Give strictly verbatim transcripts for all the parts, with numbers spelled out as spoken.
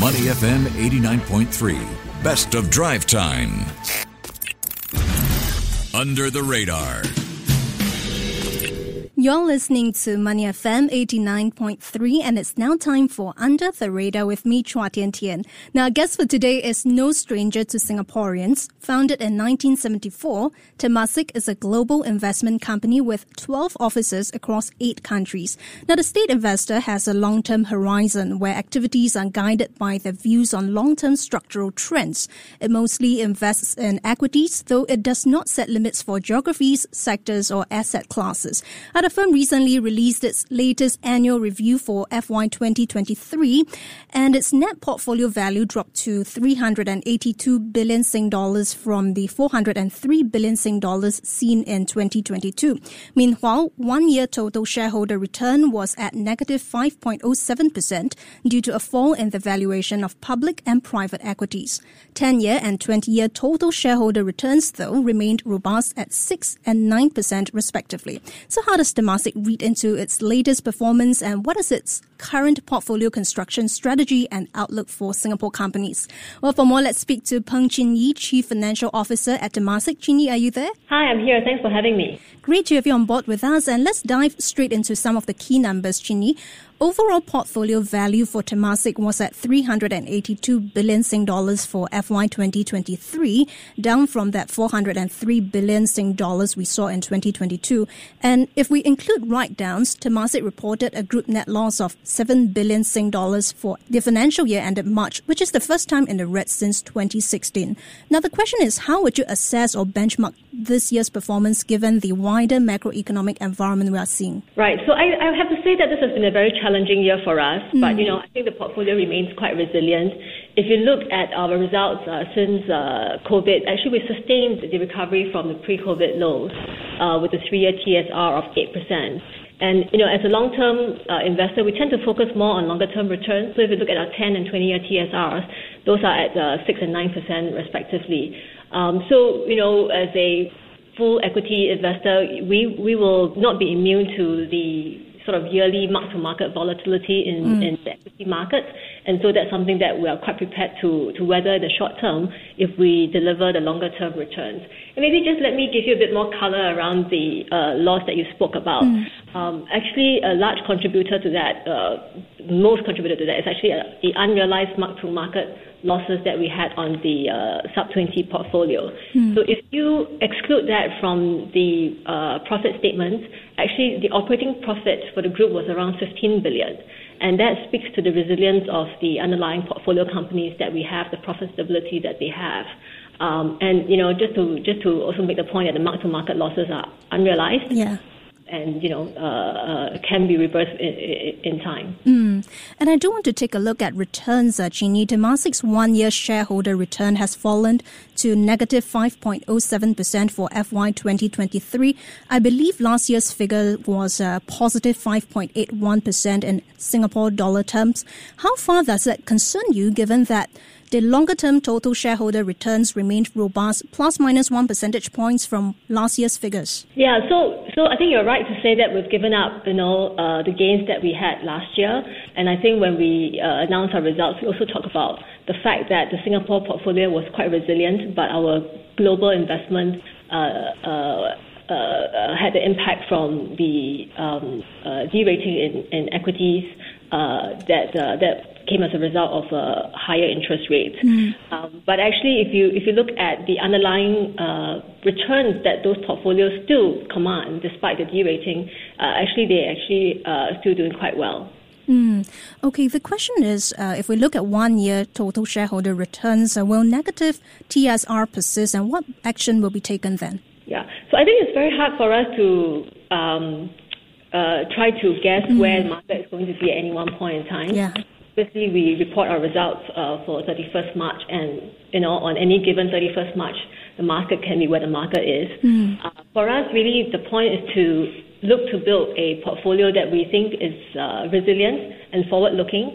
Money F M eighty-nine point three. Best of Drive Time. Under the Radar. You're listening to Money F M eighty-nine point three, and it's now time for Under the Radar with me, Chua Tian Tian. Now, our guest for today is no stranger to Singaporeans. Founded in nineteen seventy-four, Temasek is a global investment company with twelve offices across eight countries. Now, the state investor has a long-term horizon where activities are guided by their views on long-term structural trends. It mostly invests in equities, though it does not set limits for geographies, sectors, or asset classes. At The firm recently released its latest annual review for F Y twenty twenty-three, and its net portfolio value dropped to three hundred eighty-two billion Sing dollars from the four hundred three billion Sing dollars seen in twenty twenty-two. Meanwhile, one-year total shareholder return was at negative five point zero seven percent due to a fall in the valuation of public and private equities. ten-year and twenty-year total shareholder returns, though, remained robust at six and nine percent respectively. So how does Temasek read into its latest performance, and what is its current portfolio construction strategy and outlook for Singapore companies? Well, for more, let's speak to Png Chin Yee, Chief Financial Officer at Temasek. Chin Yee, are you there? Hi, I'm here. Thanks for having me. Great to have you on board with us, and let's dive straight into some of the key numbers, Chin Yee. Overall portfolio value for Temasek was at three hundred eighty-two billion Sing dollars for F Y twenty twenty-three, down from that four hundred three billion Sing dollars we saw in twenty twenty-two. And if we include write-downs, Temasek reported a group net loss of seven billion Sing dollars for the financial year ended March, which is the first time in the red since twenty sixteen. Now, the question is, how would you assess or benchmark this year's performance given the wider macroeconomic environment we are seeing? Right. So I, I have to say that this has been a very challenging challenging year for us, but you know, I think the portfolio remains quite resilient. If you look at our results uh, since uh, COVID, actually we sustained the recovery from the pre-COVID lows uh, with a three-year T S R of eight percent. And you know, as a long-term uh, investor, we tend to focus more on longer-term returns. So if you look at our ten- and twenty-year T S Rs, those are at uh, six and nine percent respectively. Um, so you know, as a full equity investor, we, we will not be immune to the sort of yearly mark-to-market volatility in, mm. in the equity markets. And so that's something that we are quite prepared to, to weather the short term if we deliver the longer-term returns. And maybe just let me give you a bit more color around the uh, loss that you spoke about. Mm. Um, actually, a large contributor to that, uh, most contributor to that, is actually uh, the unrealized mark-to-market losses that we had on the uh, sub twenty portfolio. Mm. So if you exclude that from the uh, profit statement, actually the operating profit for the group was around fifteen billion dollars. And that speaks to the resilience of the underlying portfolio companies that we have, the profitability that they have. Um, and, you know, just to just to also make the point that the mark-to-market losses are unrealized. Yeah. And, you know, uh, uh, can be reversed in, in, in time. Mm. And I do want to take a look at returns, Chini. Temasek's one-year shareholder return has fallen to negative five point zero seven percent for F Y twenty twenty-three. I believe last year's figure was uh, positive five point eight one percent in Singapore dollar terms. How far does that concern you, given that the longer-term total shareholder returns remained robust, plus minus one percentage points from last year's figures? Yeah, so so I think you're right to say that we've given up, you know, uh, the gains that we had last year. And I think when we uh, announced our results, we also talk about the fact that the Singapore portfolio was quite resilient, but our global investment uh, uh, uh, had the impact from the um, uh, derating in, in equities uh, that uh, that. came as a result of a higher interest rate. Mm. Um, but actually, if you if you look at the underlying uh, returns that those portfolios still command, despite the derating, uh, actually, they actually uh, still doing quite well. Mm. Okay, the question is, uh, if we look at one-year total shareholder returns, uh, will negative T S R persist, and what action will be taken then? Yeah, so I think it's very hard for us to um, uh, try to guess mm. where the market is going to be at any one point in time. Yeah. Obviously, we report our results uh, for thirty-first March, and you know, on any given thirty-first March, the market can be where the market is. Mm. Uh, for us, really, the point is to look to build a portfolio that we think is uh, resilient and forward-looking,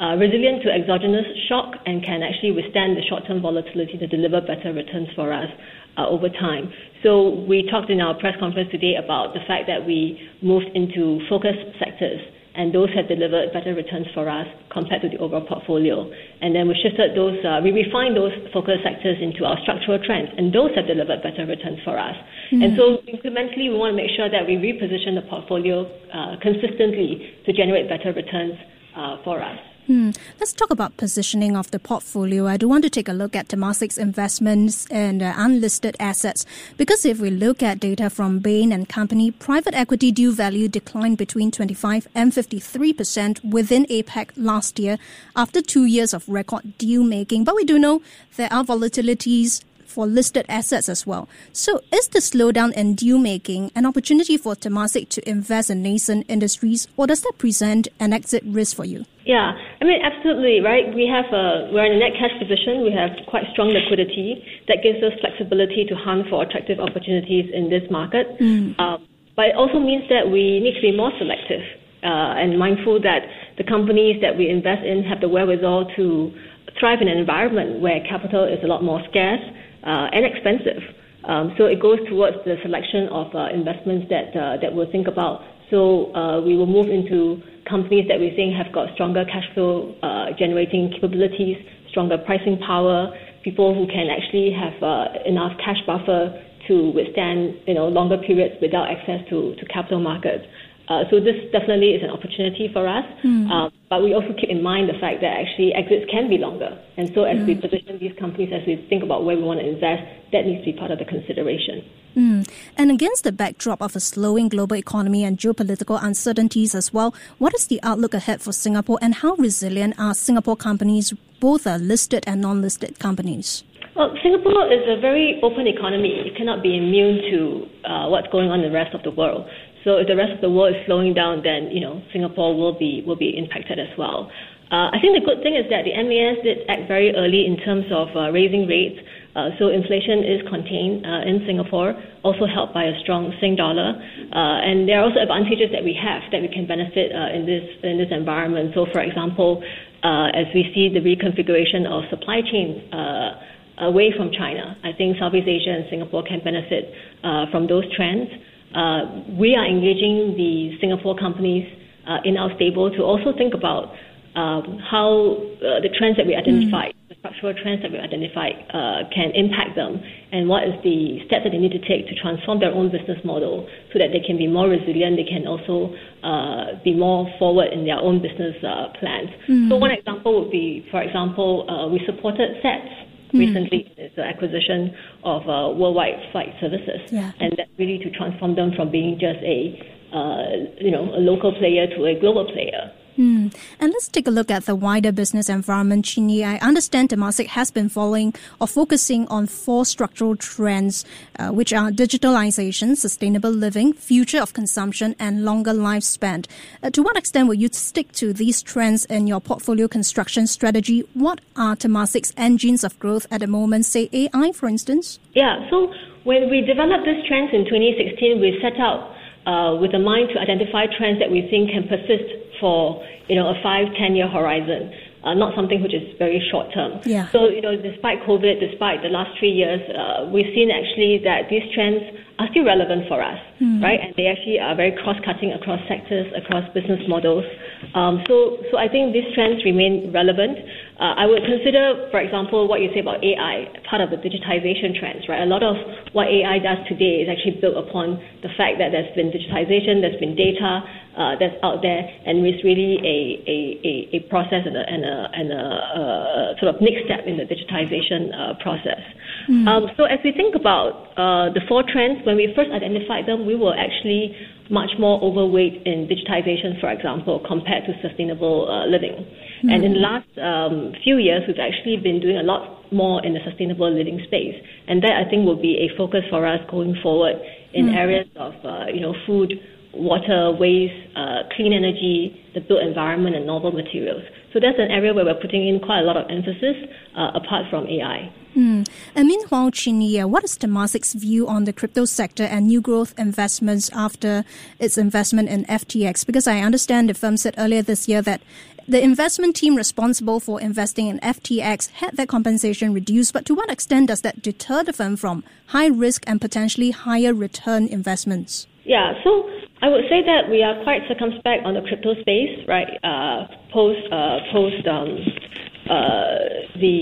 uh, resilient to exogenous shock, and can actually withstand the short-term volatility to deliver better returns for us uh, over time. So we talked in our press conference today about the fact that we moved into focused sectors and those have delivered better returns for us compared to the overall portfolio. And then we shifted those, uh, we refined those focus sectors into our structural trends, and those have delivered better returns for us. Mm-hmm. And so incrementally, we want to make sure that we reposition the portfolio uh, consistently to generate better returns uh, for us. Hmm. Let's talk about positioning of the portfolio. I do want to take a look at Temasek's investments and uh, unlisted assets, because if we look at data from Bain and Company, private equity due value declined between twenty-five and fifty-three percent within APAC last year after two years of record deal making. But we do know there are volatilities for listed assets as well. So is the slowdown in deal making an opportunity for Temasek to invest in nascent industries, or does that present an exit risk for you? Yeah, I mean, absolutely, right? We have a, we're in a net cash position. We have quite strong liquidity that gives us flexibility to hunt for attractive opportunities in this market. Mm. Uh, but it also means that we need to be more selective uh, and mindful that the companies that we invest in have the wherewithal to thrive in an environment where capital is a lot more scarce uh, and expensive. Um, so it goes towards the selection of uh, investments that uh, that we'll think about. So uh, we will move into companies that we think have got stronger cash flow uh, generating capabilities, stronger pricing power, people who can actually have uh, enough cash buffer to withstand, you know, longer periods without access to, to capital markets. Uh, so this definitely is an opportunity for us. Mm. Uh, but we also keep in mind the fact that actually exits can be longer. And so as mm. we position these companies, as we think about where we want to invest, that needs to be part of the consideration. Mm. And against the backdrop of a slowing global economy and geopolitical uncertainties as well, what is the outlook ahead for Singapore, and how resilient are Singapore companies, both are listed and non-listed companies? Well, Singapore is a very open economy. It cannot be immune to uh, what's going on in the rest of the world. So if the rest of the world is slowing down, then, you know, Singapore will be will be impacted as well. Uh, I think the good thing is that the M A S did act very early in terms of uh, raising rates. Uh, so inflation is contained uh, in Singapore, also helped by a strong Sing dollar. Uh, and there are also advantages that we have that we can benefit uh, in this in this environment. So, for example, uh, as we see the reconfiguration of supply chains uh, away from China, I think Southeast Asia and Singapore can benefit uh, from those trends. Uh, we are engaging the Singapore companies uh, in our stable to also think about um, how uh, the trends that we identified, mm. the structural trends that we identified, uh, can impact them, and what is the steps that they need to take to transform their own business model so that they can be more resilient, they can also uh, be more forward in their own business uh, plans. Mm. So one example would be, for example, uh, we supported S E T S. Recently, it's the acquisition of uh, Worldwide Flight Services, yeah. and that's really to transform them from being just a, uh, you know, a local player to a global player. Mm. And let's take a look at the wider business environment, Chin Yee. I understand Temasek has been following or focusing on four structural trends, uh, which are digitalization, sustainable living, future of consumption, and longer lifespan. Uh, to what extent will you stick to these trends in your portfolio construction strategy? What are Temasek's engines of growth at the moment, say A I, for instance? Yeah, so when we developed these trends in twenty sixteen, we set out Uh, with a mind to identify trends that we think can persist for, you know, a five, ten-year horizon, uh, not something which is very short-term. Yeah. So, you know, despite COVID, despite the last three years, uh, we've seen actually that these trends are still relevant for us, mm. right? And they actually are very cross-cutting across sectors, across business models. Um, so, so I think these trends remain relevant. Uh, I would consider, for example, what you say about A I, part of the digitization trends, right? A lot of what A I does today is actually built upon the fact that there's been digitization, there's been data uh, that's out there, and it's really a a, a, a process and a, and a, and a uh, sort of next step in the digitization uh, process. Mm. Um, so as we think about uh, the four trends, when we first identified them, we were actually much more overweight in digitization, for example, compared to sustainable uh, living. Mm-hmm. And in the last um, few years, we've actually been doing a lot more in the sustainable living space. And that, I think, will be a focus for us going forward in mm-hmm. areas of, uh, you know, food, water, waste, uh, clean energy, the built environment, and novel materials. So that's an area where we're putting in quite a lot of emphasis, uh, apart from A I. Mm. And meanwhile, Chin Yee, what is Temasek's view on the crypto sector and new growth investments after its investment in F T X? Because I understand the firm said earlier this year that the investment team responsible for investing in F T X had their compensation reduced, but to what extent does that deter the firm from high risk and potentially higher return investments? Yeah, so I would say that we are quite circumspect on the crypto space, right? Uh, post uh, post um, uh, the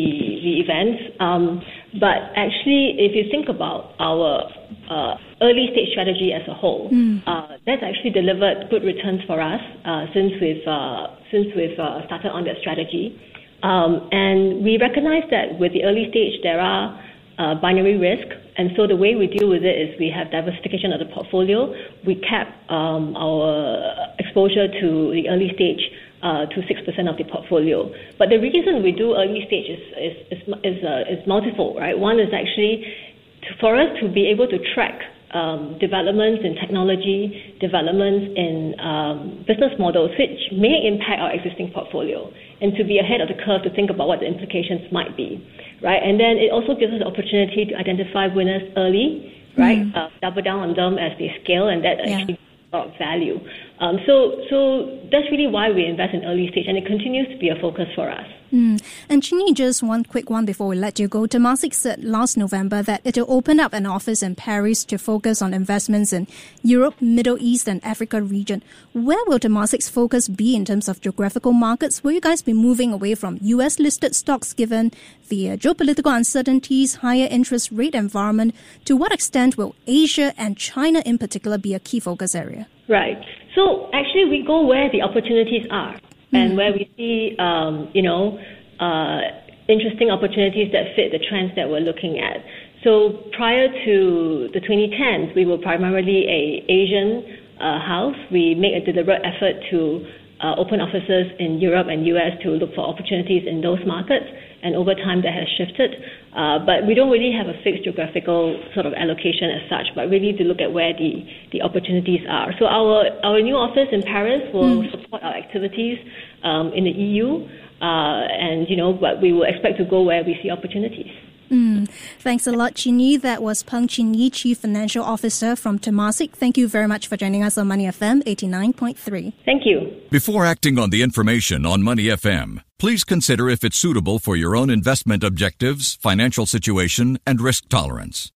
the events, um, but actually, if you think about our uh, early stage strategy as a whole, mm. uh, that's actually delivered good returns for us uh, since we've uh, since we've uh, started on that strategy, um, and we recognize that with the early stage there are uh, binary risk. And so the way we deal with it is we have diversification of the portfolio. We cap um, our exposure to the early stage uh, to six percent of the portfolio. But the reason we do early stage is is is is, uh, is multiple, right? One is actually to, for us to be able to track um, developments in technology, developments in um, business models, which may impact our existing portfolio, and to be ahead of the curve to think about what the implications might be. Right, and then it also gives us the opportunity to identify winners early, right? Mm. Uh, double down on them as they scale, and that yeah. actually gives a lot of value. Um, so, so that's really why we invest in early stage, and it continues to be a focus for us. Mm. And Chin Yee, just one quick one before we let you go. Temasek said last November that it will open up an office in Paris to focus on investments in Europe, Middle East, and Africa region. Where will Temasek's focus be in terms of geographical markets? Will you guys be moving away from U S listed stocks given the uh, geopolitical uncertainties, higher interest rate environment? To what extent will Asia and China in particular be a key focus area? Right. So actually, we go where the opportunities are mm-hmm. and where we see, um, you know, uh, interesting opportunities that fit the trends that we're looking at. So prior to the twenty tens, we were primarily a Asian uh, house. We made a deliberate effort to uh, open offices in Europe and U S to look for opportunities in those markets. And over time, that has shifted. Uh, but we don't really have a fixed geographical sort of allocation as such, but really to look at where the, the opportunities are. So our, our new office in Paris will mm. support our activities um, in the E U, uh, and, you know, but we will expect to go where we see opportunities. Mm. Thanks a lot, Chin Yee. That was Png Chin Yee, Chief Financial Officer from Temasek. Thank you very much for joining us on Money F M eighty-nine point three. Thank you. Before acting on the information on Money F M, please consider if it's suitable for your own investment objectives, financial situation, and risk tolerance.